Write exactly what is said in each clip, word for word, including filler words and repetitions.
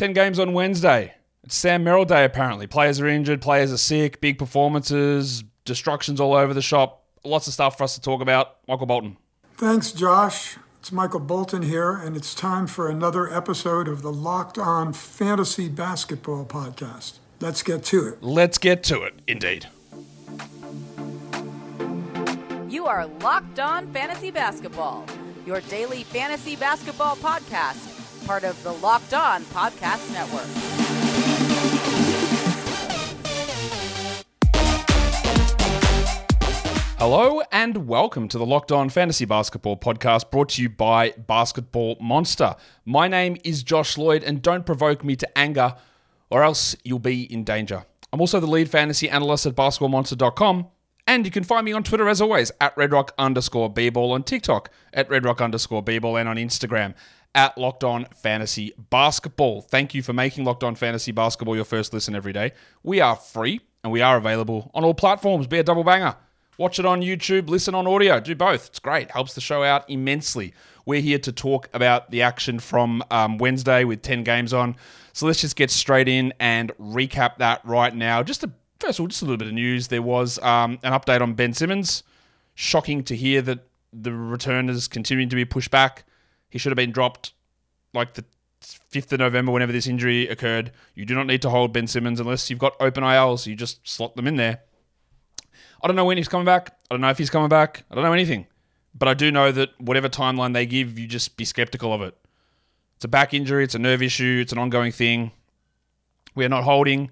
ten games on Wednesday. It's Sam Merrill Day, apparently. Players are injured, players are sick, big performances, destructions all over the shop. Lots of stuff for us to talk about. Michael Bolton. Thanks, Josh. It's Michael Bolton here, and it's time for another episode of the Locked On Fantasy Basketball Podcast. Let's get to it. Let's get to it, indeed. You are Locked On Fantasy Basketball, your daily fantasy basketball podcast, part of the Locked On Podcast Network. Hello and welcome to the Locked On Fantasy Basketball Podcast, brought to you by Basketball Monster. My name is Josh Lloyd, and don't provoke me to anger or else you'll be in danger. I'm also the lead fantasy analyst at basketball monster dot com, and you can find me on Twitter as always, at redrock underscore bball, on TikTok, at redrock underscore bball, and on Instagram, at Locked On Fantasy Basketball. Thank you for making Locked On Fantasy Basketball your first listen every day. We are free and we are available on all platforms. Be a double banger. Watch it on YouTube, listen on audio, do both. It's great. Helps the show out immensely. We're here to talk about the action from um, Wednesday with ten games on. So let's just get straight in and recap that right now. Just a, first of all, just a little bit of news. There was um, an update on Ben Simmons. Shocking to hear that the return is continuing to be pushed back. He should have been dropped like the fifth of November, whenever this injury occurred. You do not need to hold Ben Simmons unless you've got open I Ls. You just slot them in there. I don't know when he's coming back. I don't know if he's coming back. I don't know anything. But I do know that whatever timeline they give, you just be skeptical of it. It's a back injury. It's a nerve issue. It's an ongoing thing. We are not holding.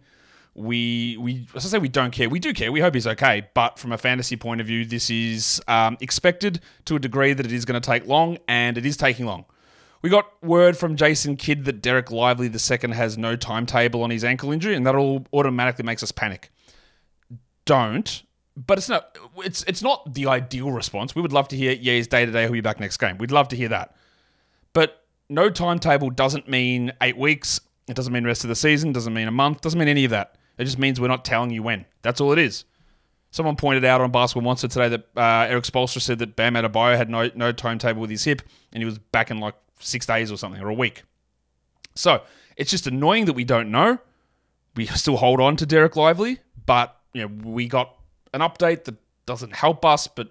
We, we as I say, we don't care. We do care. We hope he's okay. But from a fantasy point of view, this is um, expected to a degree that it is going to take long, and it is taking long. We got word from Jason Kidd that Dereck Lively the second has no timetable on his ankle injury, and that all automatically makes us panic. Don't. But it's not it's it's not the ideal response. We would love to hear, yeah, he's day-to-day, he'll be back next game. We'd love to hear that. But no timetable doesn't mean eight weeks. It doesn't mean rest of the season. Doesn't mean a month. Doesn't mean any of that. It just means we're not telling you when. That's all it is. Someone pointed out on Basketball Monster today that uh, Eric Spolstra said that Bam Adebayo had no, no timetable with his hip, and he was back in like six days or something, or a week. So it's just annoying that we don't know. We still hold on to Dereck Lively, but you know, we got an update that doesn't help us, but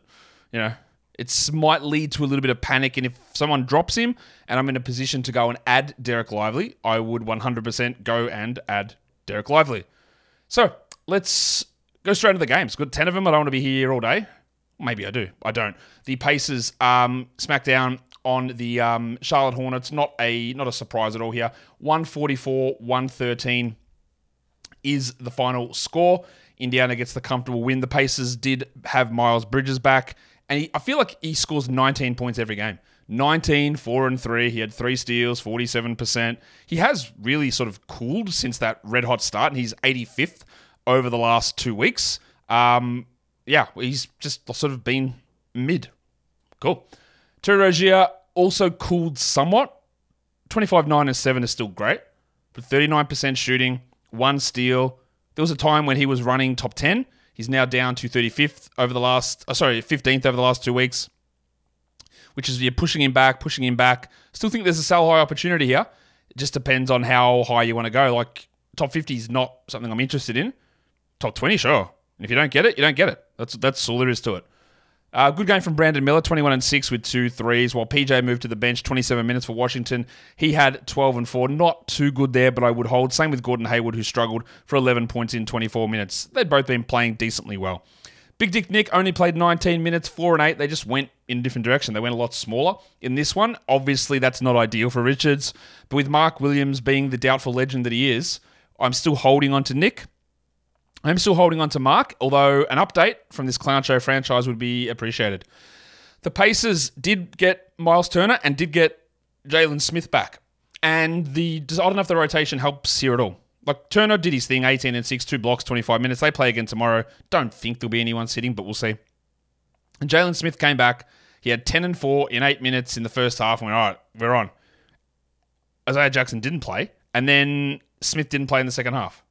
you know, it might lead to a little bit of panic. And if someone drops him and I'm in a position to go and add Dereck Lively, I would one hundred percent go and add Dereck Lively. So let's go straight into the games. Got ten of them. I don't want to be here all day. Maybe I do. I don't. The Pacers um, smack down on the um, Charlotte Hornets. Not a not a surprise at all here. one forty-four one thirteen is the final score. Indiana gets the comfortable win. The Pacers did have Miles Bridges back, and he, I feel like he scores nineteen points every game. nineteen, four and three. He had three steals, forty-seven percent. He has really sort of cooled since that red-hot start, and he's eighty-fifth over the last two weeks. Um, yeah, he's just sort of been mid. Cool. Terry Rozier also cooled somewhat. twenty-five, nine, and seven is still great, but thirty-nine percent shooting, one steal. There was a time when he was running top ten. He's now down to thirty-fifth over the last, oh, sorry, fifteenth over the last two weeks, which is you're pushing him back, pushing him back. Still think there's a sell high opportunity here. It just depends on how high you want to go. Like top fifty is not something I'm interested in. Top twenty, sure. And if you don't get it, you don't get it. That's that's all there is to it. Uh, good game from Brandon Miller, twenty-one and six with two threes, while P J moved to the bench, twenty-seven minutes for Washington. He had twelve and four. Not too good there, but I would hold. Same with Gordon Hayward, who struggled for eleven points in twenty-four minutes. They've both been playing decently well. Big Dick Nick only played nineteen minutes, four and eight. They just went in a different direction. They went a lot smaller in this one. Obviously, that's not ideal for Richards, but with Mark Williams being the doubtful legend that he is, I'm still holding on to Nick. I'm still holding on to Mark, although an update from this clown show franchise would be appreciated. The Pacers did get Myles Turner and did get Jalen Smith back. And the I don't know if the rotation helps here at all. Like, Turner did his thing, eighteen and six, two blocks, twenty-five minutes. They play again tomorrow. Don't think there'll be anyone sitting, but we'll see. And Jalen Smith came back. He had ten and four in eight minutes in the first half and went, all right, we're on. Isaiah Jackson didn't play, and then Smith didn't play in the second half.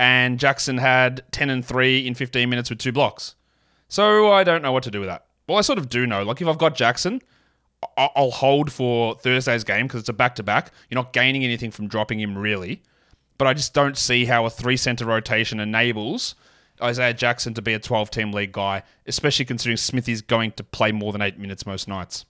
And Jackson had ten and three in fifteen minutes with two blocks. So I don't know what to do with that. Well, I sort of do know. Like, if I've got Jackson, I'll hold for Thursday's game because it's a back-to-back. You're not gaining anything from dropping him, really. But I just don't see how a three-centre rotation enables Isaiah Jackson to be a twelve-team league guy, especially considering Smith is going to play more than eight minutes most nights.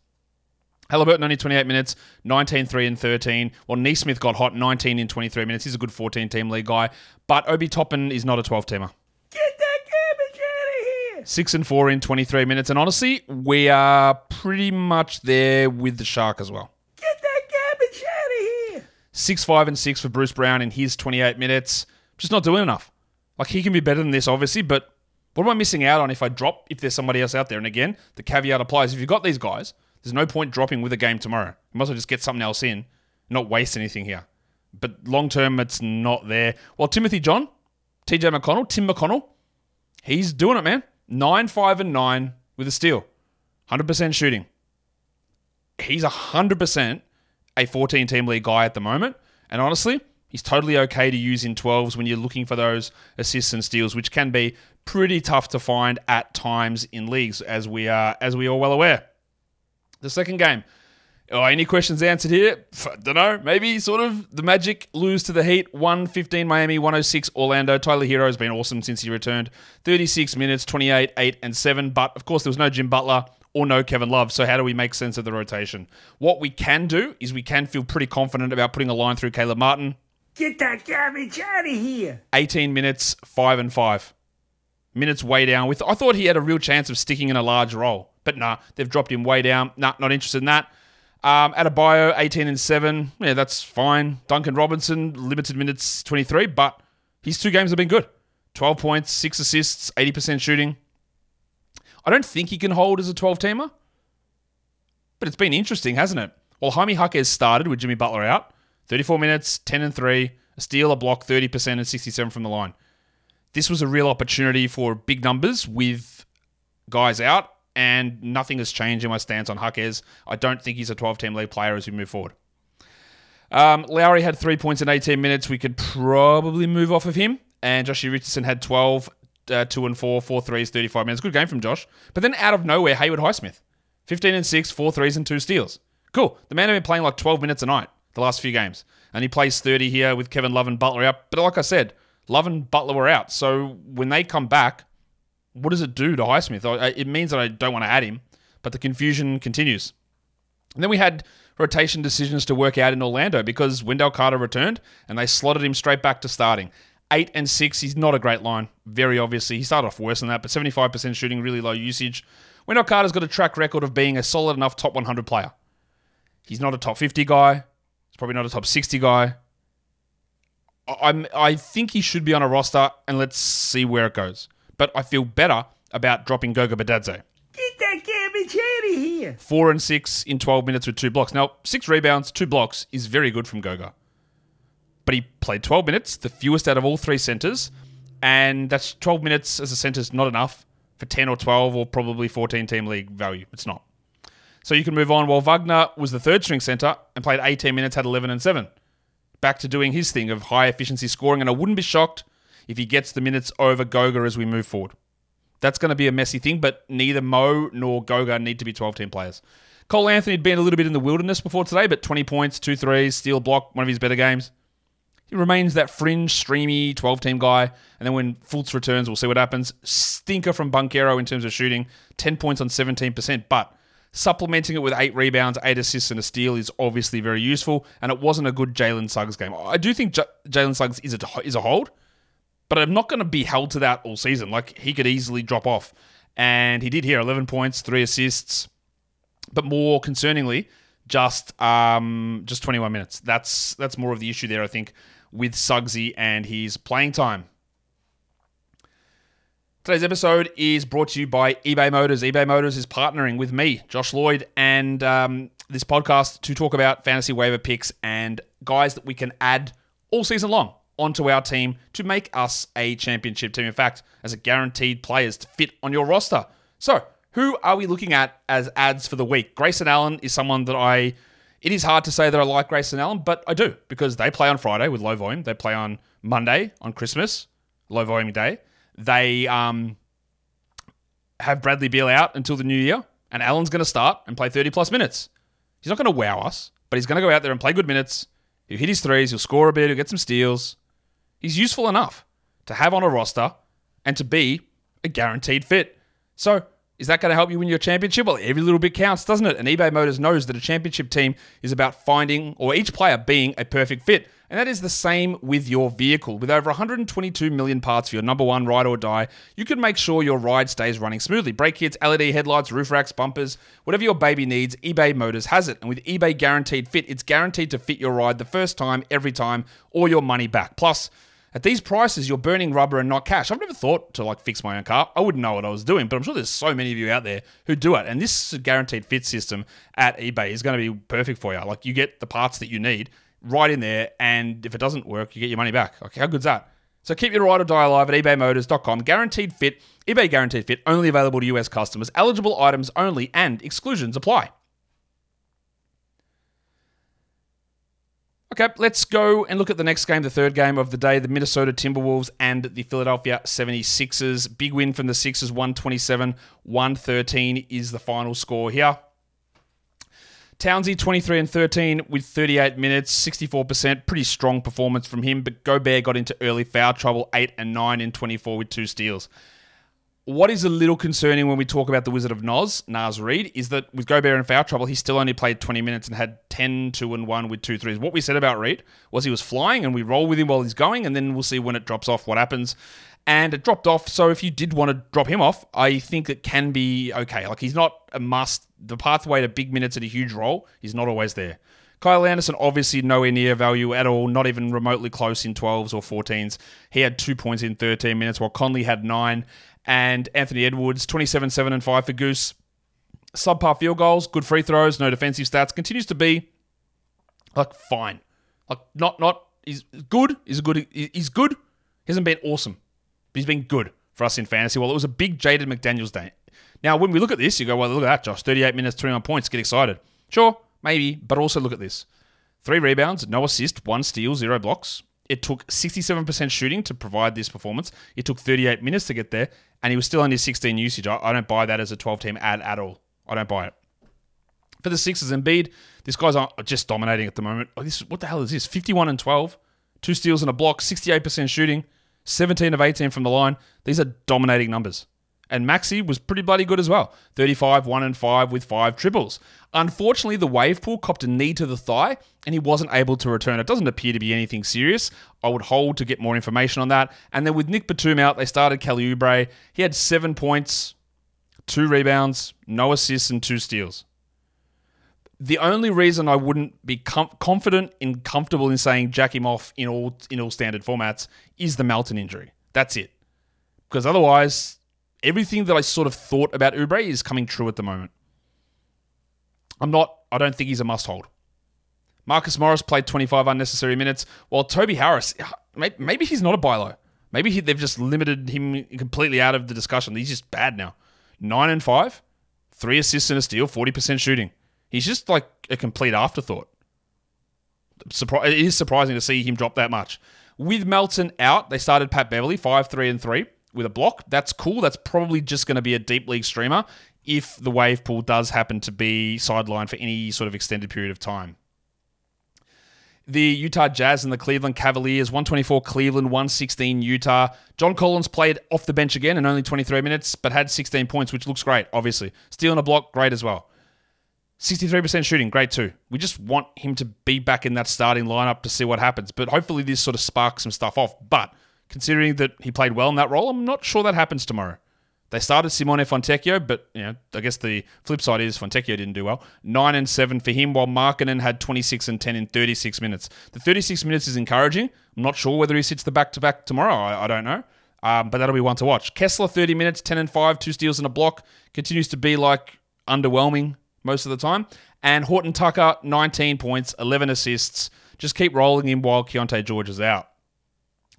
Halliburton only twenty-eight minutes, nineteen, three, and thirteen. Well, Neesmith got hot, nineteen in twenty-three minutes. He's a good fourteen-team league guy. But Obi Toppin is not a twelve-teamer. Get that garbage out of here! six and four in twenty-three minutes. And honestly, we are pretty much there with the Shark as well. Get that garbage out of here! six, five, and six for Bruce Brown in his twenty-eight minutes. Just not doing enough. Like, he can be better than this, obviously, but what am I missing out on if I drop, if there's somebody else out there? And again, the caveat applies. If you've got these guys, there's no point dropping with a game tomorrow. You might as well just get something else in, not waste anything here. But long-term, it's not there. Well, Timothy John, T J McConnell, Tim McConnell, he's doing it, man. nine, five, and nine with a steal. one hundred percent shooting. He's one hundred percent a fourteen-team league guy at the moment. And honestly, he's totally okay to use in twelves when you're looking for those assists and steals, which can be pretty tough to find at times in leagues, as we are as we are well aware. The second game. Oh, any questions answered here? I don't know. Maybe, sort of. The Magic lose to the Heat. one fifteen Miami, one oh six Orlando. Tyler Hero has been awesome since he returned. thirty-six minutes, twenty-eight, eight, and seven. But, of course, there was no Jim Butler or no Kevin Love. So how do we make sense of the rotation? What we can do is we can feel pretty confident about putting a line through Caleb Martin. Get that garbage out of here. eighteen minutes, five and five. Minutes way down. With I thought he had a real chance of sticking in a large role. But nah, they've dropped him way down. Nah, not interested in that. Um, Adebayo, eighteen and seven. Yeah, that's fine. Duncan Robinson, limited minutes, twenty-three. But his two games have been good. twelve points, six assists, eighty percent shooting. I don't think he can hold as a twelve-teamer. But it's been interesting, hasn't it? Well, Jaime Jaquez started with Jimmy Butler out. thirty-four minutes, ten and three, a steal, a block, thirty percent and sixty-seven from the line. This was a real opportunity for big numbers with guys out, and nothing has changed in my stance on Jaquez. I don't think he's a twelve-team league player as we move forward. Um, Lowry had three points in eighteen minutes. We could probably move off of him. And Joshie Richardson had twelve, uh, two and four, four threes, thirty-five minutes. Good game from Josh. But then out of nowhere, Hayward Highsmith. fifteen and six, four threes and two steals. Cool. The man had been playing like twelve minutes a night the last few games. And he plays thirty here with Kevin Love and Butler out. But like I said, Love and Butler were out. So when they come back, what does it do to Highsmith? It means that I don't want to add him, but the confusion continues. And then we had rotation decisions to work out in Orlando because Wendell Carter returned and they slotted him straight back to starting. Eight and six, he's not a great line, very obviously. He started off worse than that, but seventy-five percent shooting, really low usage. Wendell Carter's got a track record of being a solid enough top one hundred player. He's not a top fifty guy. Probably not a top sixty guy. I'm, I think he should be on a roster, and let's see where it goes. But I feel better about dropping Goga Badadze. Get that garbage out of here. Four and six in twelve minutes with two blocks. Now, six rebounds, two blocks is very good from Goga. But he played twelve minutes, the fewest out of all three centers, and that's twelve minutes as a center is not enough for ten or twelve or probably fourteen-team league value. It's not. So you can move on. Well, Wagner was the third string center and played eighteen minutes, had eleven and seven. Back to doing his thing of high efficiency scoring, and I wouldn't be shocked if he gets the minutes over Goga as we move forward. That's going to be a messy thing, but neither Mo nor Goga need to be twelve-team players. Cole Anthony had been a little bit in the wilderness before today, but twenty points, two threes, steal, block, one of his better games. He remains that fringe, streamy twelve-team guy, and then when Fultz returns, we'll see what happens. Stinker from Banchero in terms of shooting, ten points on seventeen percent, but supplementing it with eight rebounds, eight assists, and a steal is obviously very useful, and it wasn't a good Jalen Suggs game. I do think J- Jalen Suggs is a, is a hold, but I'm not going to be held to that all season. Like, he could easily drop off, and he did here. eleven points, three assists, but more concerningly, just um, just twenty-one minutes. That's that's more of the issue there, I think, with Suggsy and his playing time. Today's episode is brought to you by eBay Motors. eBay Motors is partnering with me, Josh Lloyd, and um, this podcast to talk about fantasy waiver picks and guys that we can add all season long onto our team to make us a championship team. In fact, as a guaranteed players to fit on your roster. So, who are we looking at as ads for the week? Grayson Allen is someone that I... It is hard to say that I like Grayson Allen, but I do because they play on Friday with low volume. They play on Monday on Christmas, low volume day. They um, have Bradley Beal out until the new year, and Allen's going to start and play thirty-plus minutes. He's not going to wow us, but he's going to go out there and play good minutes. He'll hit his threes. He'll score a bit. He'll get some steals. He's useful enough to have on a roster and to be a guaranteed fit. So is that going to help you win your championship? Well, every little bit counts, doesn't it? And eBay Motors knows that a championship team is about finding, or each player being, a perfect fit. And that is the same with your vehicle. With over one hundred twenty-two million parts for your number one ride or die, you can make sure your ride stays running smoothly. Brake kits, L E D headlights, roof racks, bumpers, whatever your baby needs, eBay Motors has it. And with eBay Guaranteed Fit, it's guaranteed to fit your ride the first time, every time, or your money back. Plus, at these prices, you're burning rubber and not cash. I've never thought to like fix my own car. I wouldn't know what I was doing, but I'm sure there's so many of you out there who do it. And this guaranteed fit system at eBay is going to be perfect for you. Like, you get the parts that you need right in there, and if it doesn't work, you get your money back. Okay, how good's that? So keep your ride or die alive at ebay motors dot com. Guaranteed fit. eBay guaranteed fit. Only available to U S customers. Eligible items only, and exclusions apply. Okay, let's go and look at the next game, the third game of the day, the Minnesota Timberwolves and the Philadelphia 76ers. Big win from the Sixers, one twenty-seven to one thirteen is the final score here. Townsy, twenty-three and thirteen with thirty-eight minutes, sixty-four percent. Pretty strong performance from him, but Gobert got into early foul trouble, eight and nine in twenty-four with two steals. What is a little concerning when we talk about the Wizard of Noz, Naz Reid, is that with Gobert in foul trouble, he still only played twenty minutes and had ten, two, and one with two threes. What we said about Reid was he was flying, and we roll with him while he's going, and then we'll see when it drops off what happens. And it dropped off, so if you did want to drop him off, I think it can be okay. Like, he's not a must. The pathway to big minutes and a huge role is not always there. Kyle Anderson, obviously nowhere near value at all, not even remotely close in twelves or fourteens. He had two points in thirteen minutes, while Conley had nine. And Anthony Edwards, twenty-seven, seven, and five for Goose. Subpar field goals, good free throws, no defensive stats. Continues to be, like, fine. Like, not, not, he's good. He's good. He's good. He hasn't been awesome, but he's been good for us in fantasy. Well, it was a big Jaden McDaniels day. Now, when we look at this, you go, well, look at that, Josh. thirty-eight minutes, twenty-nine points. Get excited. Sure, maybe, but also look at this. Three rebounds, no assist, one steal, zero blocks. It took sixty-seven percent shooting to provide this performance. It took thirty-eight minutes to get there, and he was still only sixteen usage. I don't buy that as a twelve-team ad at all. I don't buy it. For the Sixers, Embiid, this guy's just dominating at the moment. Oh, this, what the hell is this? fifty-one and twelve, two steals and a block, sixty-eight percent shooting, seventeen of eighteen from the line. These are dominating numbers. And Maxey was pretty bloody good as well. thirty-five, one and five with five triples. Unfortunately, the wave pool copped a knee to the thigh and he wasn't able to return. It doesn't appear to be anything serious. I would hold to get more information on that. And then with Nick Batum out, they started Kelly Oubre. He had seven points, two rebounds, no assists and two steals. The only reason I wouldn't be com- confident and comfortable in saying jack him off in all, in all standard formats is the Melton injury. That's it. Because otherwise, everything that I sort of thought about Oubre is coming true at the moment. I'm not, I don't think he's a must-hold. Marcus Morris played twenty-five unnecessary minutes, while Toby Harris, maybe he's not a buy low. Maybe he, they've just limited him completely out of the discussion. He's just bad now. Nine and five, three assists and a steal, forty percent shooting. He's just like a complete afterthought. Surpri- it is surprising to see him drop that much. With Melton out, they started Pat Beverly, five, three, and three. With a block, that's cool. That's probably just going to be a deep league streamer if the wave pool does happen to be sidelined for any sort of extended period of time. The Utah Jazz and the Cleveland Cavaliers, one twenty-four Cleveland, one sixteen Utah. John Collins played off the bench again in only twenty-three minutes, but had sixteen points, which looks great, obviously. Steal and a block, great as well. sixty-three percent shooting, great too. We just want him to be back in that starting lineup to see what happens, but hopefully this sort of sparks some stuff off. But considering that he played well in that role, I'm not sure that happens tomorrow. They started Simone Fontecchio, but you know, I guess the flip side is Fontecchio didn't do well. Nine and seven for him, while Markkanen had twenty-six and ten in thirty-six minutes. The thirty-six minutes is encouraging. I'm not sure whether he sits the back-to-back tomorrow. I, I don't know, um, but that'll be one to watch. Kessler, thirty minutes, ten and five, two steals and a block. Continues to be like underwhelming most of the time. And Horton-Tucker, nineteen points, eleven assists. Just keep rolling him while Keontae George is out.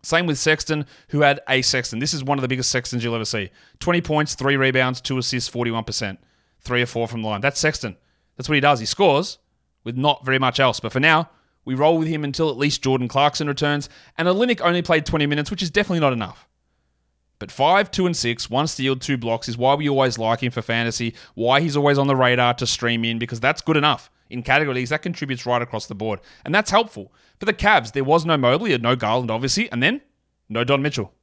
Same with Sexton, who had a Sexton. This is one of the biggest Sextons you'll ever see. twenty points, three rebounds, two assists, forty-one percent. Three or four from the line. That's Sexton. That's what he does. He scores with not very much else. But for now, we roll with him until at least Jordan Clarkson returns. And Olynyk only played twenty minutes, which is definitely not enough. But five, two, and six, one steal, two blocks is why we always like him for fantasy, why he's always on the radar to stream in, because that's good enough. In categories, that contributes right across the board. And that's helpful. For the Cavs, there was no Mobley and no Garland, obviously, and then no Don Mitchell.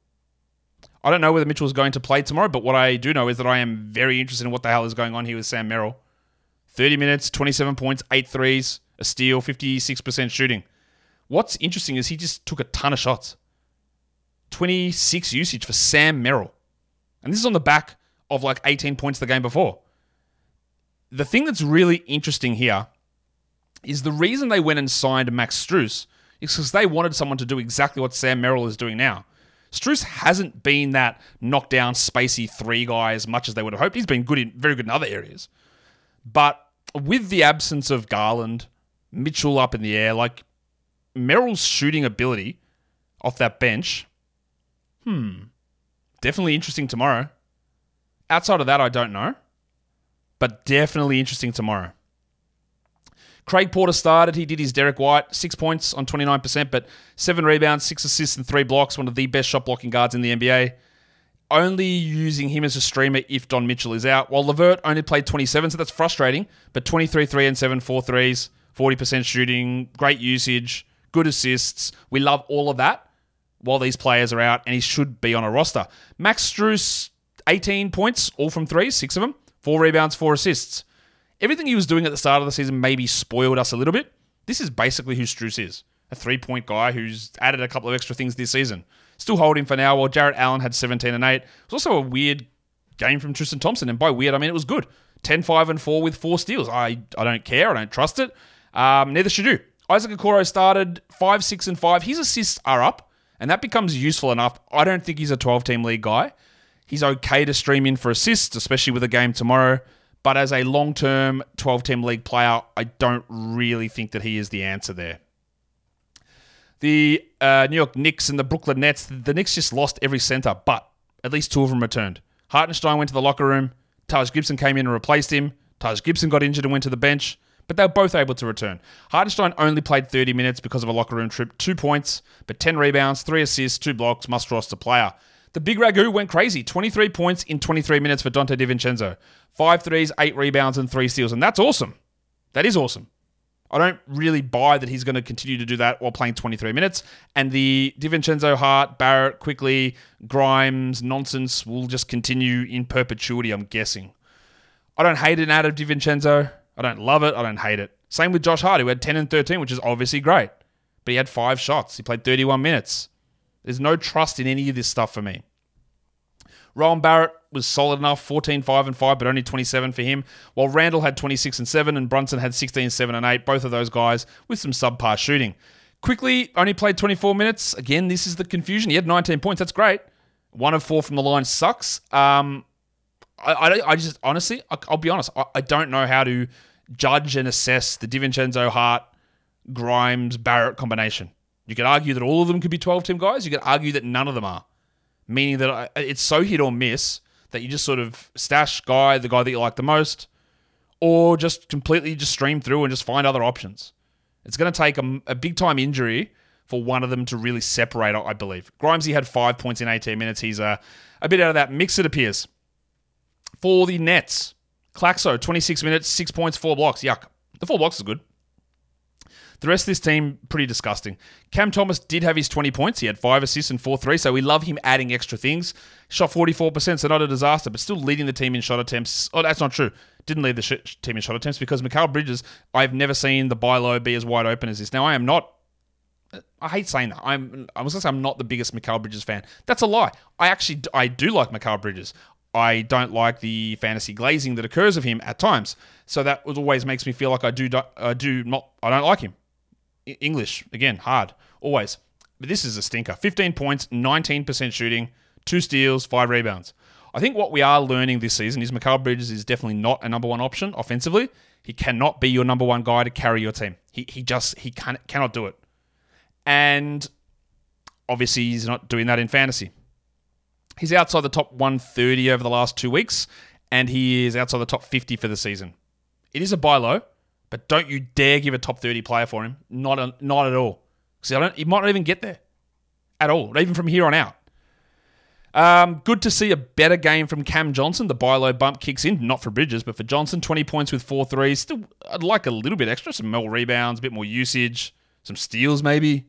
I don't know whether Mitchell's going to play tomorrow, but what I do know is that I am very interested in what the hell is going on here with Sam Merrill. thirty minutes, twenty-seven points, eight threes, a steal, fifty-six percent shooting. What's interesting is he just took a ton of shots. twenty-six usage for Sam Merrill. And this is on the back of like eighteen points the game before. The thing that's really interesting here is the reason they went and signed Max Strus is because they wanted someone to do exactly what Sam Merrill is doing now. Strus hasn't been that knockdown, spacey three guy as much as they would have hoped. He's been good in very good in other areas. But with the absence of Garland, Mitchell up in the air, like Merrill's shooting ability off that bench, hmm, definitely interesting tomorrow. Outside of that, I don't know. But definitely interesting tomorrow. Craig Porter started. He did his Derek White. Six points on twenty-nine percent, but seven rebounds, six assists, and three blocks. One of the best shot blocking guards in the N B A. Only using him as a streamer if Don Mitchell is out. While LeVert only played twenty-seven, so that's frustrating. But twenty-three, three, and seven, four threes, forty percent shooting, great usage, good assists. We love all of that while these players are out, and he should be on a roster. Max Strus, eighteen points, all from threes, six of them. Four rebounds, four assists. Everything he was doing at the start of the season maybe spoiled us a little bit. This is basically who Strus is. A three-point guy who's added a couple of extra things this season. Still holding for now, while Jarrett Allen had seventeen and eight. It was also a weird game from Tristan Thompson. And by weird, I mean it was good. ten, five, and four with four steals. I, I don't care. I don't trust it. Um, neither should you. Isaac Okoro started five, six, and five. His assists are up, and that becomes useful enough. I don't think he's a twelve-team league guy. He's okay to stream in for assists, especially with a game tomorrow. But as a long-term twelve-team league player, I don't really think that he is the answer there. The uh, New York Knicks and the Brooklyn Nets, the Knicks just lost every center, but at least two of them returned. Hartenstein went to the locker room. Taj Gibson came in and replaced him. Taj Gibson got injured and went to the bench, but they were both able to return. Hartenstein only played thirty minutes because of a locker room trip. Two points, but ten rebounds, three assists, two blocks, must roster player. The Big Ragu went crazy. twenty-three points in twenty-three minutes for Donte DiVincenzo. Five threes, eight rebounds, and three steals. And that's awesome. That is awesome. I don't really buy that he's going to continue to do that while playing twenty-three minutes. And the DiVincenzo, Hart, Barrett, Quickly, Grimes, nonsense will just continue in perpetuity, I'm guessing. I don't hate an ad of DiVincenzo. I don't love it. I don't hate it. Same with Josh Hart, who had ten and thirteen, which is obviously great. But he had five shots. He played thirty-one minutes. There's no trust in any of this stuff for me. Rowan Barrett was solid enough, fourteen, five, and five, but only twenty-seven for him, while Randall had twenty-six and seven, and Brunson had sixteen, seven, and eight, both of those guys with some subpar shooting. Quickly, only played twenty-four minutes. Again, this is the confusion. He had nineteen points. That's great. One of four from the line sucks. Um, I, I, I just, honestly, I, I'll be honest, I, I don't know how to judge and assess the DiVincenzo, Hart, Grimes, Barrett combination. You could argue that all of them could be twelve-team guys. You could argue that none of them are, meaning that it's so hit or miss that you just sort of stash guy, the guy that you like the most, or just completely just stream through and just find other options. It's going to take a, a big-time injury for one of them to really separate, I believe. Grimesy had five points in eighteen minutes. He's uh, a bit out of that mix, it appears. For the Nets, Claxo, twenty-six minutes, six points, four blocks. Yuck. The four blocks is good. The rest of this team, pretty disgusting. Cam Thomas did have his twenty points. He had five assists and four threes, so we love him adding extra things. Shot forty-four percent, so not a disaster, but still leading the team in shot attempts. Oh, that's not true. Didn't lead the sh- team in shot attempts because Mikal Bridges, I've never seen the buy low be as wide open as this. Now, I am not... I hate saying that. I'm, I was going to say I'm not the biggest Mikal Bridges fan. That's a lie. I actually I do like Mikal Bridges. I don't like the fantasy glazing that occurs of him at times. So that always makes me feel like I do, I do not... I don't like him. English, again, hard, always. But this is a stinker. fifteen points, nineteen percent shooting, two steals, five rebounds. I think what we are learning this season is Mikal Bridges is definitely not a number one option offensively. He cannot be your number one guy to carry your team. He he just, he can, cannot do it. And obviously he's not doing that in fantasy. He's outside the top one thirty over the last two weeks, and he is outside the top fifty for the season. It is a buy low. But don't you dare give a top thirty player for him. Not a, not at all. See, I don't. He might not even get there at all, even from here on out. Um, good to see a better game from Cam Johnson. The buy low bump kicks in, not for Bridges, but for Johnson. twenty points with four threes. Still, I'd like a little bit extra. Some more rebounds, a bit more usage, some steals maybe.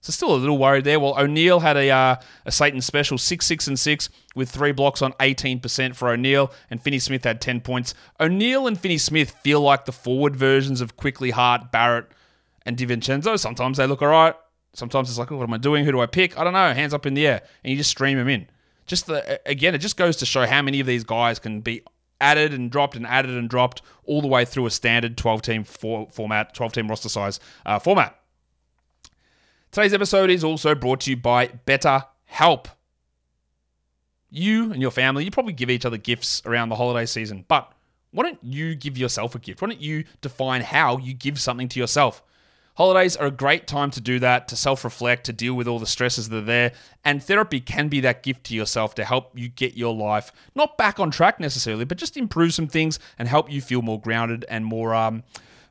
So still a little worried there. Well, O'Neal had a uh, a Satan special, six, six, and six, with three blocks on eighteen percent for O'Neal, and Finney Smith had ten points. O'Neal and Finney Smith feel like the forward versions of Quickley, Hart, Barrett, and DiVincenzo. Sometimes they look all right. Sometimes it's like, oh, what am I doing? Who do I pick? I don't know. Hands up in the air. And you just stream them in. Just the, again, it just goes to show how many of these guys can be added and dropped and added and dropped all the way through a standard twelve-team for, format, twelve-team roster size uh, format. Today's episode is also brought to you by BetterHelp. You and your family, you probably give each other gifts around the holiday season, but why don't you give yourself a gift? Why don't you define how you give something to yourself? Holidays are a great time to do that, to self-reflect, to deal with all the stresses that are there. And therapy can be that gift to yourself to help you get your life, not back on track necessarily, but just improve some things and help you feel more grounded and more, um,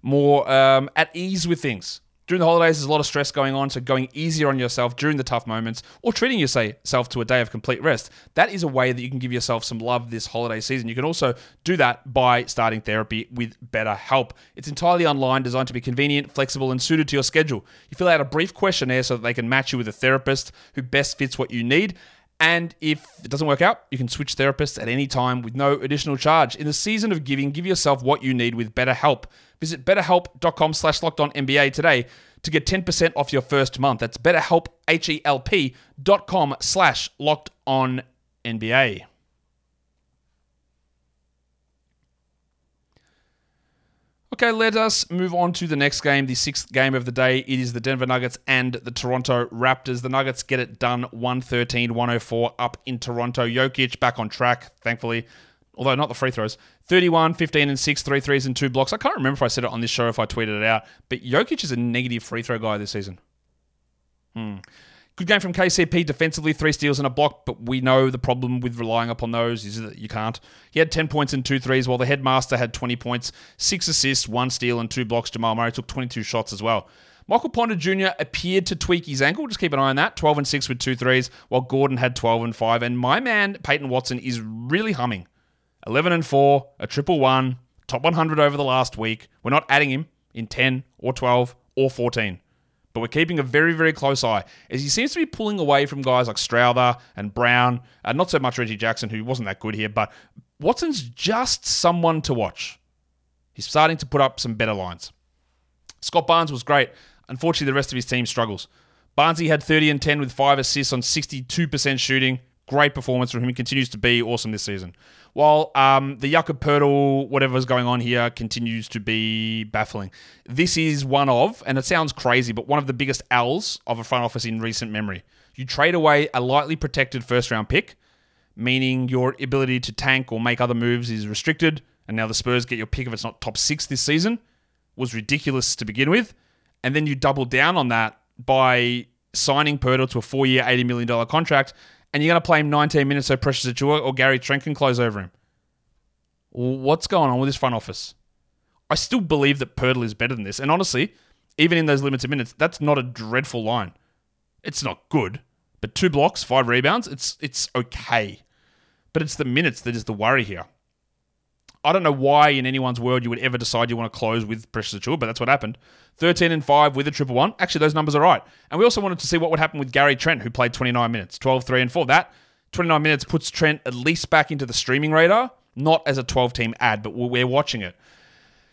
more um, at ease with things. During the holidays, there's a lot of stress going on, so going easier on yourself during the tough moments or treating yourself to a day of complete rest. That is a way that you can give yourself some love this holiday season. You can also do that by starting therapy with BetterHelp. It's entirely online, designed to be convenient, flexible, and suited to your schedule. You fill out a brief questionnaire so that they can match you with a therapist who best fits what you need. And if it doesn't work out, you can switch therapists at any time with no additional charge. In the season of giving, give yourself what you need with BetterHelp. Visit betterhelp.com slash LockedOnNBA today to get ten percent off your first month. That's betterhelp, H-E-L-P dot com slash LockedOnNBA. Okay, let us move on to the next game, the sixth game of the day. It is the Denver Nuggets and the Toronto Raptors. The Nuggets get it done, one thirteen to one oh four up in Toronto. Jokic back on track, thankfully, although not the free throws. thirty-one, fifteen, and six, three threes and two blocks. I can't remember if I said it on this show, if I tweeted it out, but Jokic is a negative free throw guy this season. Hmm. Good game from K C P defensively, three steals and a block, but we know the problem with relying upon those is that you can't. He had ten points and two threes, while the headmaster had twenty points, six assists, one steal and two blocks. Jamal Murray took twenty-two shots as well. Michael Porter Junior appeared to tweak his ankle. Just keep an eye on that. twelve and six with two threes, while Gordon had twelve and five. And my man, Peyton Watson, is really humming. eleven and four, a triple one, top one hundred over the last week. We're not adding him in ten or twelve or fourteen. But we're keeping a very, very close eye as he seems to be pulling away from guys like Strouther and Brown, and not so much Reggie Jackson, who wasn't that good here, but Watson's just someone to watch. He's starting to put up some better lines. Scott Barnes was great. Unfortunately, the rest of his team struggles. Barnsley had thirty and ten with five assists on sixty-two percent shooting. Great performance from him. He continues to be awesome this season. While um, the Jakob Poeltl, whatever's going on here, continues to be baffling. This is one of, and it sounds crazy, but one of the biggest L's of a front office in recent memory. You trade away a lightly protected first-round pick, meaning your ability to tank or make other moves is restricted, and now the Spurs get your pick if it's not top six this season. It was ridiculous to begin with. And then you double down on that by signing Poeltl to a four-year, eighty million dollars contract, and you're going to play him nineteen minutes so Precious Achiuwa or Gary Trent can close over him. What's going on with this front office? I still believe that Poeltl is better than this. And honestly, even in those limited minutes, that's not a dreadful line. It's not good. But two blocks, five rebounds, it's it's okay. But it's the minutes that is the worry here. I don't know why in anyone's world you would ever decide you want to close with Precious Achiuwa, but that's what happened. thirteen and five with a triple one. Actually, those numbers are right. And we also wanted to see what would happen with Gary Trent, who played twenty-nine minutes, twelve, three, and four. That twenty-nine minutes puts Trent at least back into the streaming radar, not as a twelve-team ad, but we're watching it.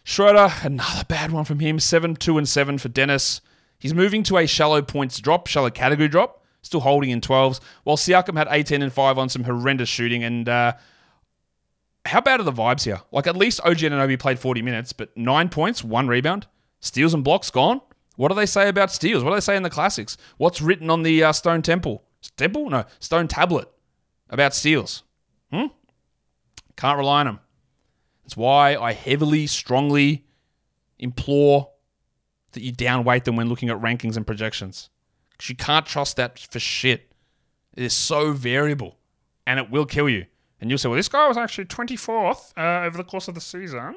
Schroeder, another bad one from him, seven, two, and seven for Dennis. He's moving to a shallow points drop, shallow category drop, still holding in twelves, while Siakam had eighteen and five on some horrendous shooting and... uh How bad are the vibes here? Like, at least O G Anunoby played forty minutes, but nine points, one rebound, steals and blocks gone. What do they say about steals? What do they say in the classics? What's written on the uh, stone temple? Temple? No, stone tablet about steals. Hmm? Can't rely on them. That's why I heavily, strongly implore that you downweight them when looking at rankings and projections. Because you can't trust that for shit. It is so variable, and it will kill you. And you'll say, well, this guy was actually twenty-fourth uh, over the course of the season.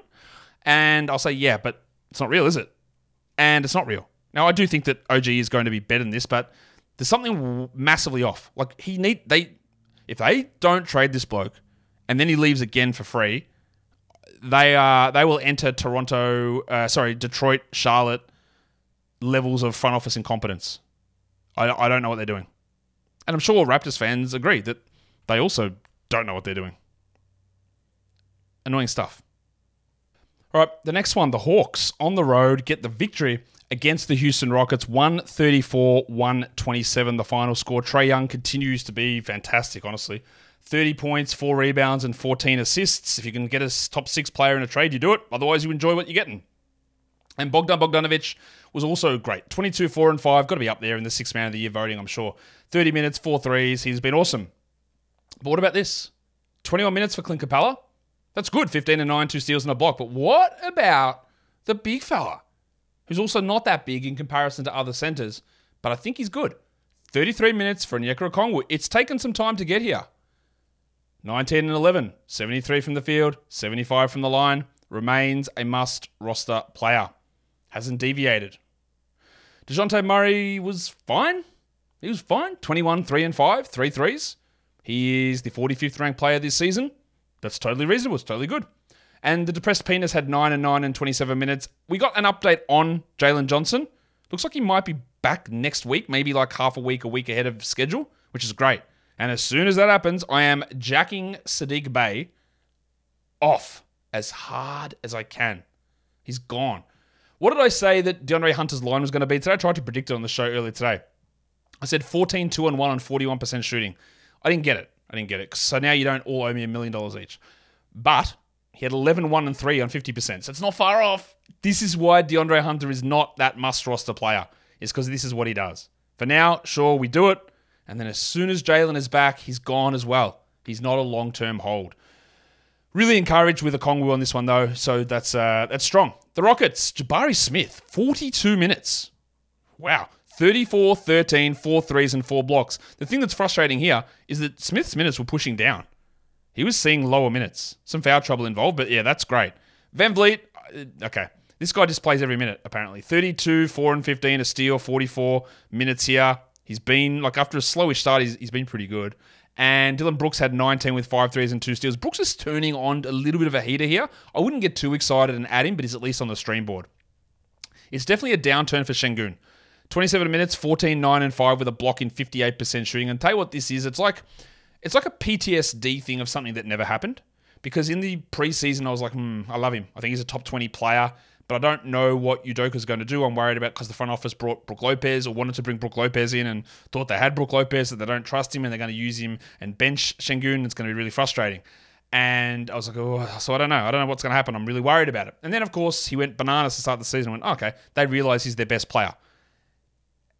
And I'll say, yeah, but it's not real, is it? And it's not real. Now, I do think that O G is going to be better than this, but there's something massively off. Like, he need they If they don't trade this bloke and then he leaves again for free, they are they will enter Toronto, uh, sorry, Detroit, Charlotte levels of front office incompetence. I, I don't know what they're doing. And I'm sure Raptors fans agree that they also don't know what they're doing. Annoying stuff. All right, the next one, the Hawks on the road get the victory against the Houston Rockets, one thirty-four to one twenty-seven, the final score. Trae Young continues to be fantastic, honestly. thirty points, four rebounds, and fourteen assists. If you can get a top six player in a trade, you do it. Otherwise, you enjoy what you're getting. And Bogdan Bogdanovic was also great. twenty-two, four, and five. Got to be up there in the sixth man of the year voting, I'm sure. thirty minutes, four threes. He's been awesome. But what about this? twenty-one minutes for Clint Capella? That's good. fifteen and nine, two steals and a block. But what about the big fella, who's also not that big in comparison to other centers, but I think he's good. thirty-three minutes for Onyeka Okongwu. It's taken some time to get here. nineteen and eleven, seventy-three from the field, seventy-five from the line. Remains a must-roster player. Hasn't deviated. DeJounte Murray was fine. He was fine. twenty-one, three and five, three threes. He is the forty-fifth ranked player this season. That's totally reasonable. It's totally good. And the depressed penis had nine and nine in twenty-seven minutes. We got an update on Jalen Johnson. Looks like he might be back next week, maybe like half a week, a week ahead of schedule, which is great. And as soon as that happens, I am jacking Sadiq Bey off as hard as I can. He's gone. What did I say that DeAndre Hunter's line was going to be today? I tried to predict it on the show earlier today. I said fourteen, two, and one on forty-one percent shooting. I didn't get it. I didn't get it. So now you don't all owe me a million dollars each. But he had eleven, one, and three on fifty percent. So it's not far off. This is why DeAndre Hunter is not that must-roster player. It's because this is what he does. For now, sure, we do it. And then as soon as Jalen is back, he's gone as well. He's not a long-term hold. Really encouraged with Okongwu on this one, though. So that's uh, that's strong. The Rockets, Jabari Smith, forty-two minutes. Wow. thirty-four, thirteen, four threes, and four blocks. The thing that's frustrating here is that Smith's minutes were pushing down. He was seeing lower minutes. Some foul trouble involved, but yeah, that's great. Van Vliet, okay. This guy just plays every minute, apparently. thirty-two, four and fifteen, a steal, forty-four minutes here. He's been, like, after a slowish start, he's, he's been pretty good. And Dylan Brooks had nineteen with five threes and two steals. Brooks is turning on a little bit of a heater here. I wouldn't get too excited and add him, but he's at least on the stream board. It's definitely a downturn for Şengün. twenty-seven minutes, fourteen, nine, and five with a block in fifty-eight percent shooting. And tell you what this is, it's like... It's like a P T S D thing of something that never happened. Because in the preseason, I was like, hmm, I love him. I think he's a top twenty player, but I don't know what Udoka's going to do. I'm worried about because the front office brought Brook Lopez or wanted to bring Brook Lopez in and thought they had Brook Lopez, that they don't trust him and they're going to use him and bench Şengün. It's going to be really frustrating. And I was like, oh, so I don't know. I don't know what's going to happen. I'm really worried about it. And then, of course, he went bananas to start the season. I went, oh, okay, they realize he's their best player.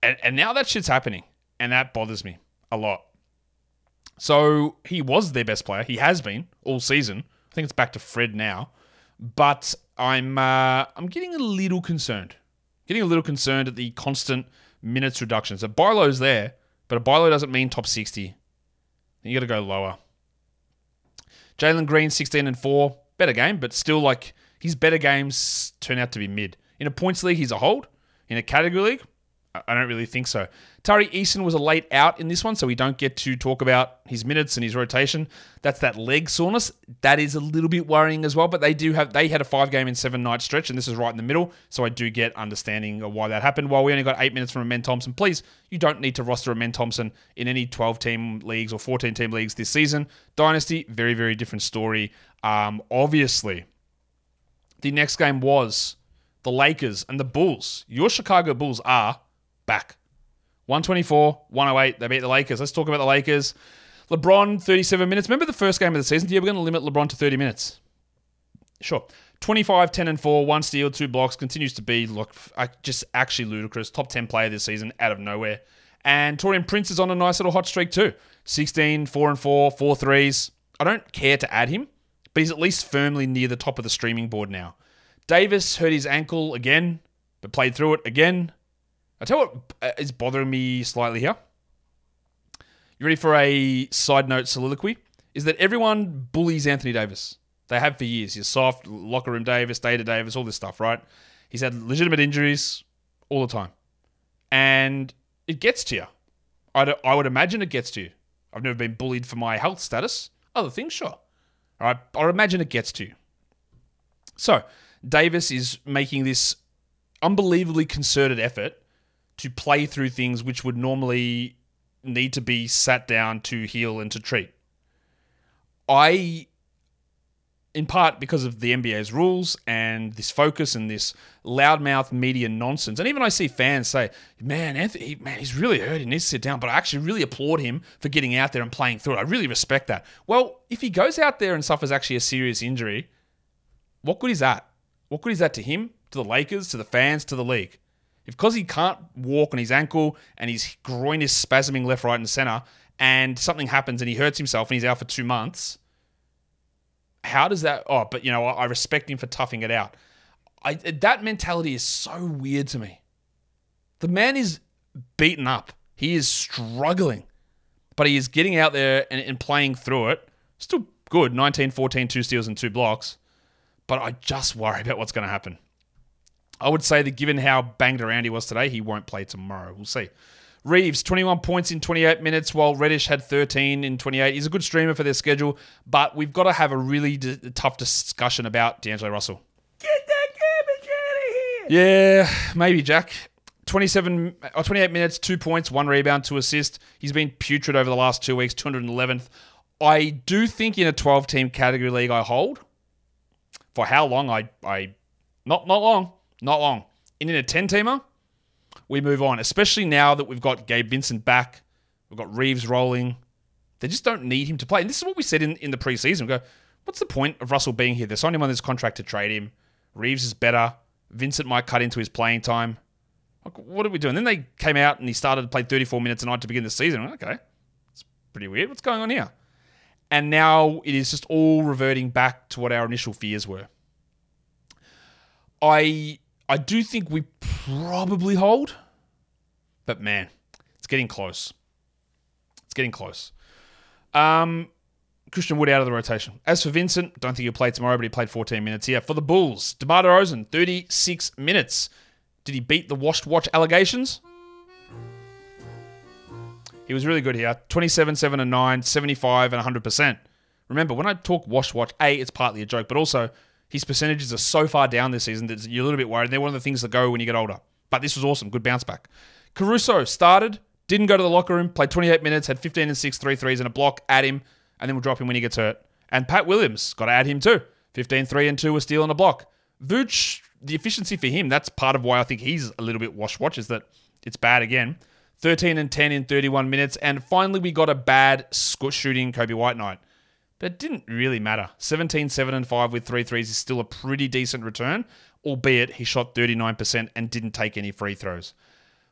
And, and now that shit's happening. And that bothers me a lot. So he was their best player. He has been all season. I think it's back to Fred now, but I'm uh, I'm getting a little concerned. Getting a little concerned at the constant minutes reductions. A Bailo's there, but a Bailo doesn't mean top sixty. You got to go lower. Jalen Green sixteen and four, better game, but still like his better games turn out to be mid. In a points league, he's a hold. In a category league, I don't really think so. Tari Eason was a late out in this one, so we don't get to talk about his minutes and his rotation. That's that leg soreness. That is a little bit worrying as well, but they do have they had a five-game and seven-night stretch, and this is right in the middle, so I do get understanding of why that happened. While we only got eight minutes from Amen Thompson, please, you don't need to roster Amen Thompson in any twelve-team leagues or fourteen-team leagues this season. Dynasty, very, very different story, um, obviously. The next game was the Lakers and the Bulls. Your Chicago Bulls are... back. one twenty-four, one oh eight. They beat the Lakers. Let's talk about the Lakers. LeBron, thirty-seven minutes. Remember the first game of the season? Yeah, we're going to limit LeBron to thirty minutes. Sure. twenty-five, ten, and four. One steal, two blocks. Continues to be, look, just actually ludicrous. Top ten player this season out of nowhere. And Taurean Prince is on a nice little hot streak too. sixteen, four and four, four threes. I don't care to add him, but he's at least firmly near the top of the streaming board now. Davis hurt his ankle again, but played through it again. I tell you what is bothering me slightly here. You ready for a side note soliloquy? Is that everyone bullies Anthony Davis. They have for years. He's soft, locker room Davis, day to Davis, all this stuff, right? He's had legitimate injuries all the time. And it gets to you. I'd, I would imagine it gets to you. I've never been bullied for my health status. Other things, sure. All right, I imagine it gets to you. So Davis is making this unbelievably concerted effort to play through things which would normally need to be sat down to heal and to treat. I, in part because of the N B A's rules and this focus and this loudmouth media nonsense, and even I see fans say, man, Anthony, man, he's really hurt, he needs to sit down, but I actually really applaud him for getting out there and playing through it. I really respect that. Well, if he goes out there and suffers actually a serious injury, what good is that? What good is that to him, to the Lakers, to the fans, to the league? If because he can't walk on his ankle and his groin is spasming left, right, and center, and something happens and he hurts himself and he's out for two months, how does that... Oh, but, you know, I respect him for toughing it out. I, that mentality is so weird to me. The man is beaten up. He is struggling. But he is getting out there and, and playing through it. Still good. nineteen, fourteen, two steals and two blocks. But I just worry about what's going to happen. I would say that given how banged around he was today, he won't play tomorrow. We'll see. Reeves, twenty-one points in twenty-eight minutes, while Reddish had thirteen in twenty-eight. He's a good streamer for their schedule, but we've got to have a really d- tough discussion about D'Angelo Russell. Get that garbage out of here! Yeah, maybe, Jack. twenty-seven or twenty-eight minutes, two points, one rebound, two assists. He's been putrid over the last two weeks, two hundred eleventh. I do think in a twelve-team category league I hold. For how long? I, I not not long. Not long. And in a ten-teamer, we move on, especially now that we've got Gabe Vincent back. We've got Reeves rolling. They just don't need him to play. And this is what we said in, in the preseason. We go, what's the point of Russell being here? They're signing him on this contract to trade him. Reeves is better. Vincent might cut into his playing time. Like, what are we doing? Then they came out and he started to play thirty-four minutes a night to begin the season. Went, okay, it's pretty weird. What's going on here? And now it is just all reverting back to what our initial fears were. I... I do think we probably hold, but man, it's getting close. It's getting close. Um, Christian Wood out of the rotation. As for Vincent, don't think he'll play tomorrow, but he played fourteen minutes here. For the Bulls, DeMar DeRozan, thirty-six minutes. Did he beat the washed watch allegations? He was really good here. twenty-seven, seven, and nine, seventy-five, and one hundred percent. Remember, when I talk washed watch, A, it's partly a joke, but also... his percentages are so far down this season that you're a little bit worried. They're one of the things that go when you get older. But this was awesome. Good bounce back. Caruso started, didn't go to the locker room, played twenty-eight minutes, had fifteen and six, three threes and a block. Add him, and then we'll drop him when he gets hurt. And Pat Williams, got to add him too. fifteen, three and two, a steal and a block. Vooch, the efficiency for him, that's part of why I think he's a little bit wash-watch, is that it's bad again. thirteen and ten in thirty-one minutes. And finally, we got a bad shooting Kobe White night. But it didn't really matter. seventeen, seven, and five with three threes is still a pretty decent return, albeit he shot thirty-nine percent and didn't take any free throws.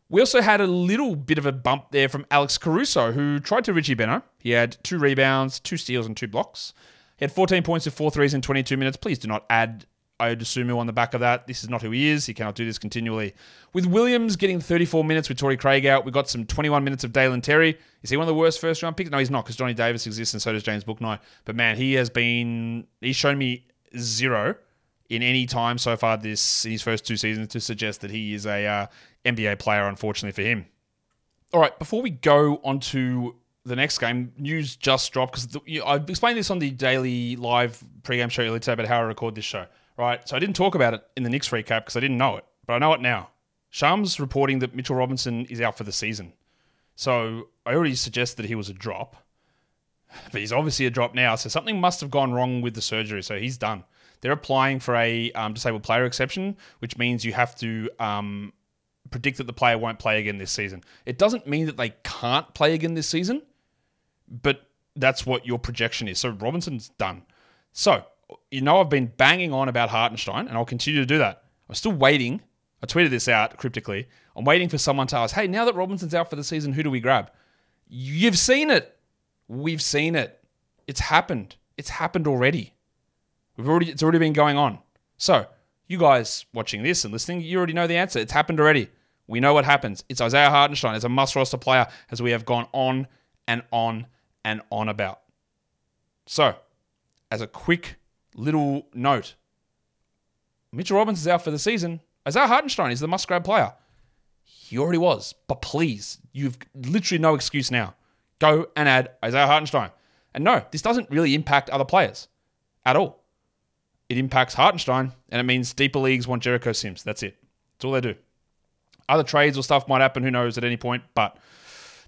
We also had a little bit of a bump there from Alex Caruso, who tried to Richie Benno. He had two rebounds, two steals, and two blocks. He had fourteen points with four threes in twenty-two minutes. Please do not add Iodasumu on the back of that. This is not who he is. He cannot do this continually. With Williams getting thirty-four minutes with Torrey Craig out, we got some twenty-one minutes of Dalen Terry. Is he one of the worst first-round picks? No, he's not, because Johnny Davis exists and so does James Bouknight. But, man, he has been... he's shown me zero in any time so far this in his first two seasons to suggest that he is a uh, N B A player, unfortunately for him. All right, before we go on to... the next game, news just dropped because I've explained this on the daily live pregame show earlier today about how I record this show, right? So I didn't talk about it in the Knicks recap because I didn't know it, but I know it now. Sham's reporting that Mitchell Robinson is out for the season. So I already suggested he was a drop, but he's obviously a drop now. So something must have gone wrong with the surgery. So he's done. They're applying for a um, disabled player exception, which means you have to... Um, predict that the player won't play again this season. It doesn't mean that they can't play again this season, but that's what your projection is. So Robinson's done. So, you know, I've been banging on about Hartenstein, and I'll continue to do that. I'm still waiting. I tweeted this out cryptically. I'm waiting for someone to ask, hey, now that Robinson's out for the season, who do we grab? You've seen it. We've seen it. It's happened. It's happened already. We've already. It's already been going on. So, you guys watching this and listening, you already know the answer. It's happened already. We know what happens. It's Isaiah Hartenstein. It's a must-roster player, as we have gone on and on and on about. So, as a quick little note, Mitchell Robinson's out for the season. Isaiah Hartenstein is the must-grab player. He already was. But please, you've literally no excuse now. Go and add Isaiah Hartenstein. And no, this doesn't really impact other players at all. It impacts Hartenstein, and it means deeper leagues want Jericho Sims. That's it. That's all they do. Other trades or stuff might happen. Who knows at any point, but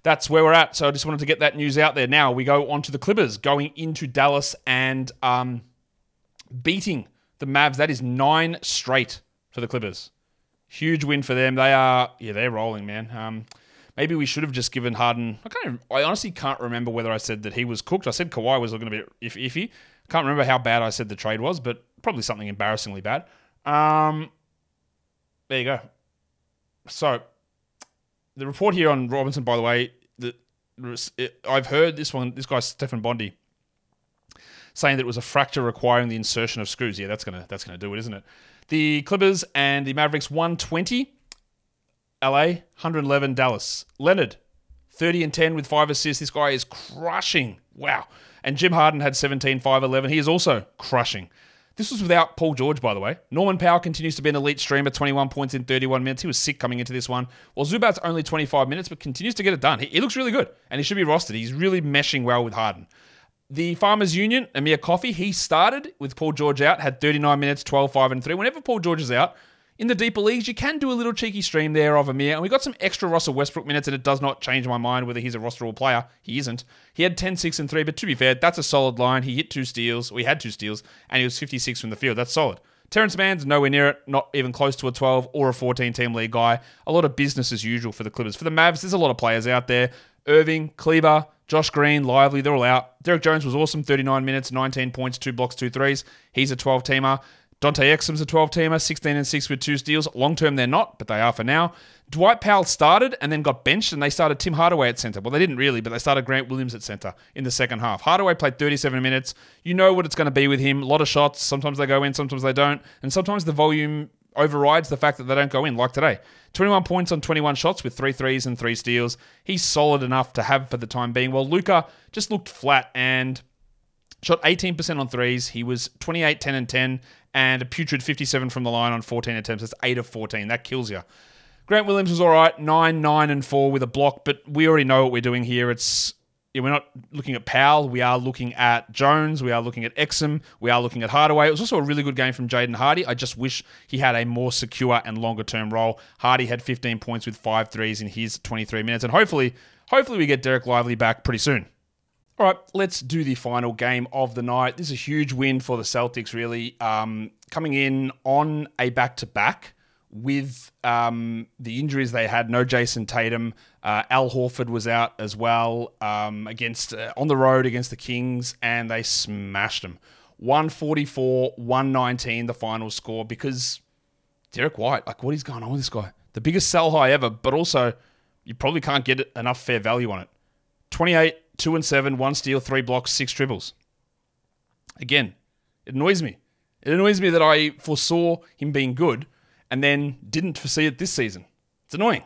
that's where we're at. So I just wanted to get that news out there. Now we go on to the Clippers going into Dallas and um, beating the Mavs. That is nine straight for the Clippers. Huge win for them. They are, yeah, they're rolling, man. Um, maybe we should have just given Harden. I can't. Even, I honestly can't remember whether I said that he was cooked. I said Kawhi was looking a bit if, iffy. Can't remember how bad I said the trade was, but probably something embarrassingly bad. Um, there you go. So, the report here on Robinson, by the way, the, it, I've heard this one, this guy, Stefan Bondi, saying that it was a fracture requiring the insertion of screws. Yeah, that's gonna that's gonna do it, isn't it? The Clippers and the Mavericks, one twenty. L A, one eleven. Dallas. Leonard, thirty and ten with five assists. This guy is crushing. Wow. And Jim Harden had seventeen, five, eleven. He is also crushing. This was without Paul George, by the way. Norman Powell continues to be an elite streamer, twenty-one points in thirty-one minutes. He was sick coming into this one. Well, Zubat's only twenty-five minutes, but continues to get it done. He, he looks really good, and he should be rostered. He's really meshing well with Harden. The Farmers Union, Amir Coffey, he started with Paul George out, had thirty-nine minutes, twelve, five, and three. Whenever Paul George is out, in the deeper leagues, you can do a little cheeky stream there of Amir. And we got some extra Russell Westbrook minutes, and it does not change my mind whether he's a rosterable player. He isn't. He had ten, six, and three, but to be fair, that's a solid line. He hit two steals. We had two steals, and he was fifty-six from the field. That's solid. Terrence Mann's nowhere near it, not even close to a twelve or a fourteen-team league guy. A lot of business as usual for the Clippers. For the Mavs, there's a lot of players out there. Irving, Kleber, Josh Green, Lively, they're all out. Derek Jones was awesome, thirty-nine minutes, nineteen points, two blocks, two threes. He's a twelve-teamer. Dante Exum's a twelve-teamer, sixteen and six with two steals. Long-term, they're not, but they are for now. Dwight Powell started and then got benched, and they started Tim Hardaway at center. Well, they didn't really, but they started Grant Williams at center in the second half. Hardaway played thirty-seven minutes. You know what it's going to be with him. A lot of shots. Sometimes they go in, sometimes they don't. And sometimes the volume overrides the fact that they don't go in, like today. twenty-one points on twenty-one shots with three threes and three steals. He's solid enough to have for the time being. Well, Luka just looked flat and shot eighteen percent on threes. He was twenty-eight, ten, and ten. And a putrid fifty-seven from the line on fourteen attempts. That's eight of fourteen. That kills you. Grant Williams was all right. nine, nine, and four with a block. But we already know what we're doing here. It's yeah, we're not looking at Powell. We are looking at Jones. We are looking at Exum. We are looking at Hardaway. It was also a really good game from Jaden Hardy. I just wish he had a more secure and longer-term role. Hardy had fifteen points with five threes in his twenty-three minutes. And hopefully, hopefully we get Dereck Lively back pretty soon. All right, let's do the final game of the night. This is a huge win for the Celtics, really. Um, coming in on a back-to-back with um, the injuries they had. No Jason Tatum. Uh, Al Horford was out as well um, against uh, on the road against the Kings, and they smashed them. one forty-four, one nineteen, the final score, because Derek White, like what is going on with this guy? The biggest sell high ever, but also you probably can't get enough fair value on it. twenty-eight. Two and seven, one steal, three blocks, six triples. Again, it annoys me. It annoys me that I foresaw him being good and then didn't foresee it this season. It's annoying.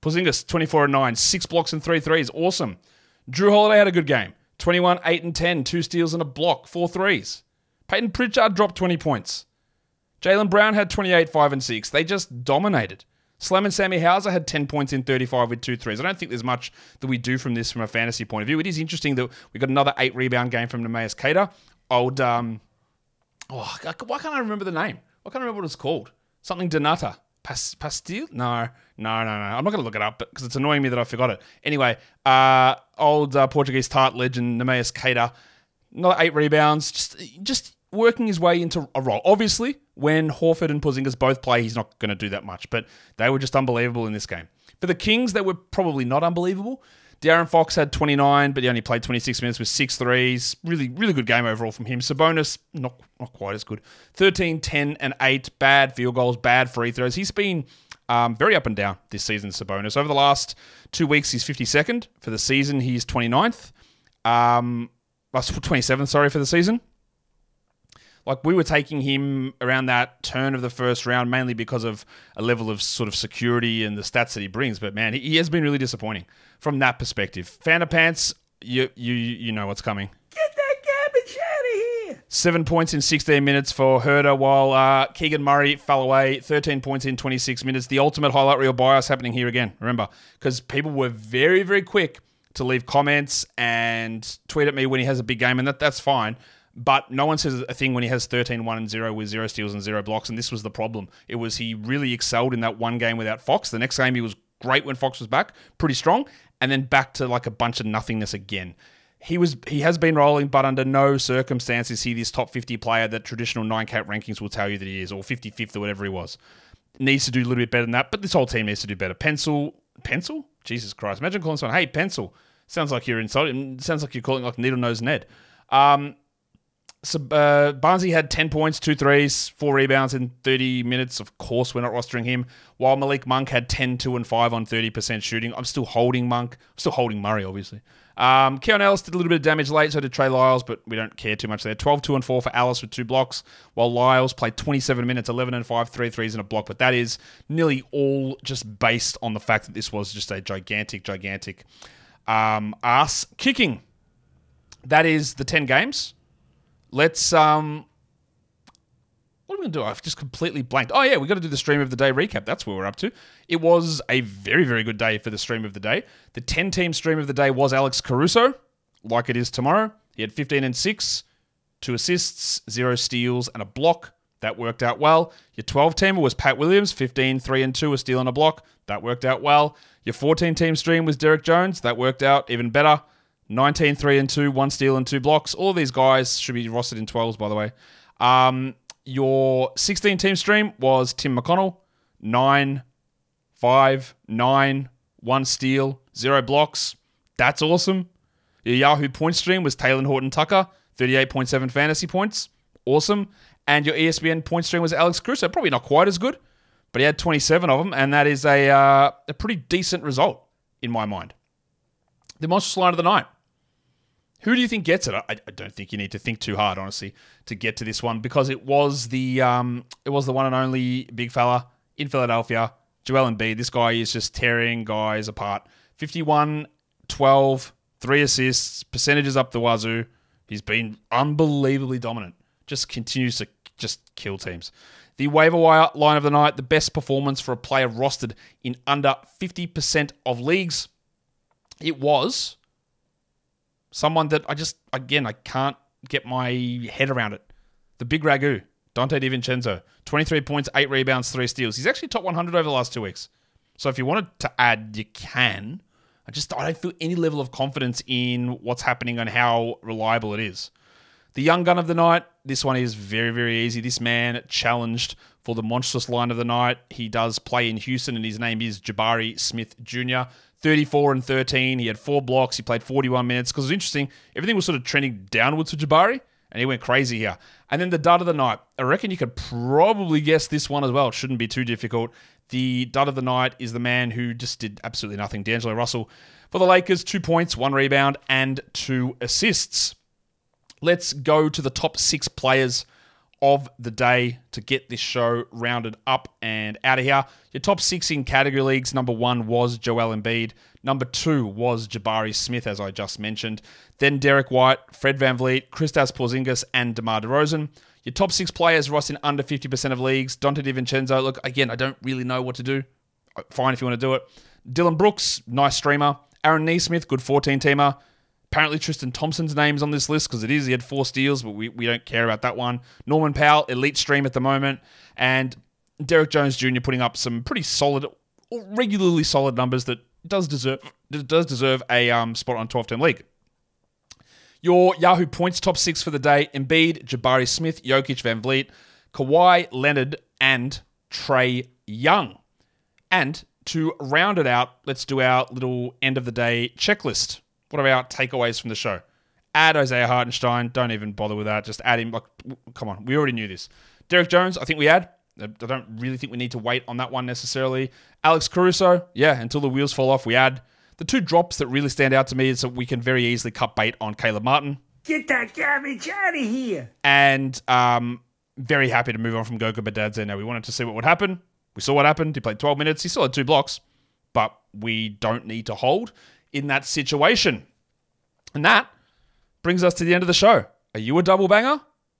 Porzingis, twenty-four and nine, six blocks and three threes. Awesome. Drew Holiday had a good game. twenty-one, eight and ten, two steals and a block, four threes. Peyton Pritchard dropped twenty points. Jaylen Brown had twenty-eight, five and six. They just dominated. Slam and Sammy Hauser had ten points in thirty-five with two threes. I don't think there's much that we do from this from a fantasy point of view. It is interesting that we got another eight rebound game from Neemias Queta. Old, um, oh, why can't I remember the name? I can't remember what it's called. Something Donata. Pas- Pastille? No, no, no, no. I'm not going to look it up because it's annoying me that I forgot it. Anyway, uh, old uh, Portuguese tart legend Neemias Queta. Another eight rebounds. Just, just working his way into a role. Obviously, when Horford and Porzingis both play, he's not going to do that much. But they were just unbelievable in this game. For the Kings, they were probably not unbelievable. De'Aaron Fox had twenty-nine, but he only played twenty-six minutes with six threes. Really, really good game overall from him. Sabonis, not not quite as good. thirteen, ten, and eight. Bad field goals, bad free throws. He's been um, very up and down this season, Sabonis. Over the last two weeks, he's fifty-second. For the season, he's twenty-ninth. Um, twenty-seventh, sorry, for the season. Like, we were taking him around that turn of the first round, mainly because of a level of sort of security and the stats that he brings. But, man, he has been really disappointing from that perspective. Vanderpants, you you you know what's coming. Get that garbage out of here. Seven points in sixteen minutes for Herder, while uh, Keegan Murray fell away. thirteen points in twenty-six minutes. The ultimate highlight reel bias happening here again, remember, because people were very, very quick to leave comments and tweet at me when he has a big game, and that that's fine. But no one says a thing when he has thirteen, one, and zero with zero steals and zero blocks, and this was the problem. It was he really excelled in that one game without Fox. The next game he was great when Fox was back, pretty strong, and then back to like a bunch of nothingness again. He was he has been rolling, but under no circumstances is he this top fifty player that traditional nine-cat rankings will tell you that he is, or fifty-fifth or whatever he was. Needs to do a little bit better than that, but this whole team needs to do better. Pencil? Pencil? Jesus Christ. Imagine calling someone, hey, pencil. Sounds like you're insulting. Sounds like you're calling like Needle Nose Ned. Um, so, uh, Barnsley had ten points, two threes, four rebounds in thirty minutes. Of course, we're not rostering him. While Malik Monk had ten, two, and five on thirty percent shooting. I'm still holding Monk. I'm still holding Murray, obviously. Um, Keon Ellis did a little bit of damage late, so did Trey Lyles, but we don't care too much there. twelve, two, and four for Alice with two blocks, while Lyles played twenty-seven minutes, eleven and five, three threes and a block. But that is nearly all just based on the fact that this was just a gigantic, gigantic um, ass kicking. That is the ten games. Let's, um, what are we going to do? I've just completely blanked. Oh, yeah, we've got to do the Stream of the Day recap. That's where we're up to. It was a very, very good day for the Stream of the Day. The ten-team Stream of the Day was Alex Caruso, like it is tomorrow. He had fifteen and six, two assists, zero steals, and a block. That worked out well. Your twelve-teamer was Pat Williams, fifteen, three, and two, a steal and a block. That worked out well. Your fourteen-team stream was Derek Jones. That worked out even better. nineteen, three, and two, one steal and two blocks. All these guys should be rostered in twelves, by the way. Um, your sixteen-team stream was Tim McConnell. nine, five, nine, one steal, zero blocks. That's awesome. Your Yahoo point stream was Talen Horton-Tucker. thirty-eight point seven fantasy points. Awesome. And your E S P N point stream was Alex Caruso. Probably not quite as good, but he had twenty-seven of them, and that is a, uh, a pretty decent result in my mind. The monstrous line of the night. Who do you think gets it? I, I don't think you need to think too hard, honestly, to get to this one, because it was the um, it was the one and only big fella in Philadelphia, Joel Embiid. This guy is just tearing guys apart. fifty-one, twelve, three assists, percentages up the wazoo. He's been unbelievably dominant. Just continues to just kill teams. The waiver wire line of the night, the best performance for a player rostered in under fifty percent of leagues. It was someone that I just, again, I can't get my head around it. The big ragu, Dante DiVincenzo. twenty-three points, eight rebounds, three steals. He's actually top one hundred over the last two weeks. So if you wanted to add, you can. I just I don't feel any level of confidence in what's happening and how reliable it is. The young gun of the night. This one is very, very easy. This man challenged for the monstrous line of the night. He does play in Houston, and his name is Jabari Smith Junior thirty-four and thirteen. He had four blocks. He played forty-one minutes. Because it was interesting. Everything was sort of trending downwards for Jabari, and he went crazy here. And then the dud of the night. I reckon you could probably guess this one as well. It shouldn't be too difficult. The dud of the night is the man who just did absolutely nothing. D'Angelo Russell for the Lakers. Two points, one rebound, and two assists. Let's go to the top six players of the day to get this show rounded up and out of here. Your top six in category leagues, number one was Joel Embiid. Number two was Jabari Smith, as I just mentioned. Then Derek White, Fred VanVleet, Kristaps Porzingis, and DeMar DeRozan. Your top six players, Ross, in under fifty percent of leagues. Dante DiVincenzo, look, again, I don't really know what to do. Fine if you want to do it. Dylan Brooks, nice streamer. Aaron Nesmith, good fourteen-teamer. Apparently, Tristan Thompson's name's on this list because it is. He had four steals, but we, we don't care about that one. Norman Powell, elite stream at the moment. And Derek Jones Junior putting up some pretty solid, regularly solid numbers that does deserve does deserve a um, spot on twelve-team league. Your Yahoo points top six for the day. Embiid, Jabari Smith, Jokic, VanVleet, Kawhi Leonard, and Trae Young. And to round it out, let's do our little end-of-the-day checklist. What are our takeaways from the show? Add Isaiah Hartenstein. Don't even bother with that. Just add him. Like, come on. We already knew this. Derek Jones, I think we add. I don't really think we need to wait on that one necessarily. Alex Caruso, yeah, until the wheels fall off, we add. The two drops that really stand out to me is that we can very easily cut bait on Caleb Martin. Get that garbage out of here. And um, very happy to move on from Goga Badadze. Now, we wanted to see what would happen. We saw what happened. He played twelve minutes. He still had two blocks. But we don't need to hold in that situation. And that brings us to the end of the show. Are you a double banger?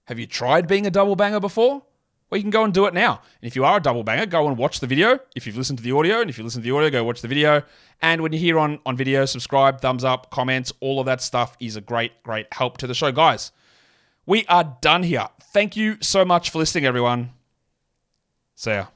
Have you tried being a double banger before? Well, you can go and do it now. And if you are a double banger, go and watch the video. If you've listened to the audio, and if you listen to the audio, go watch the video. And when you're here on, on video, subscribe, thumbs up, comments, all of that stuff is a great, great help to the show. Guys, we are done here. Thank you so much for listening, everyone. See ya.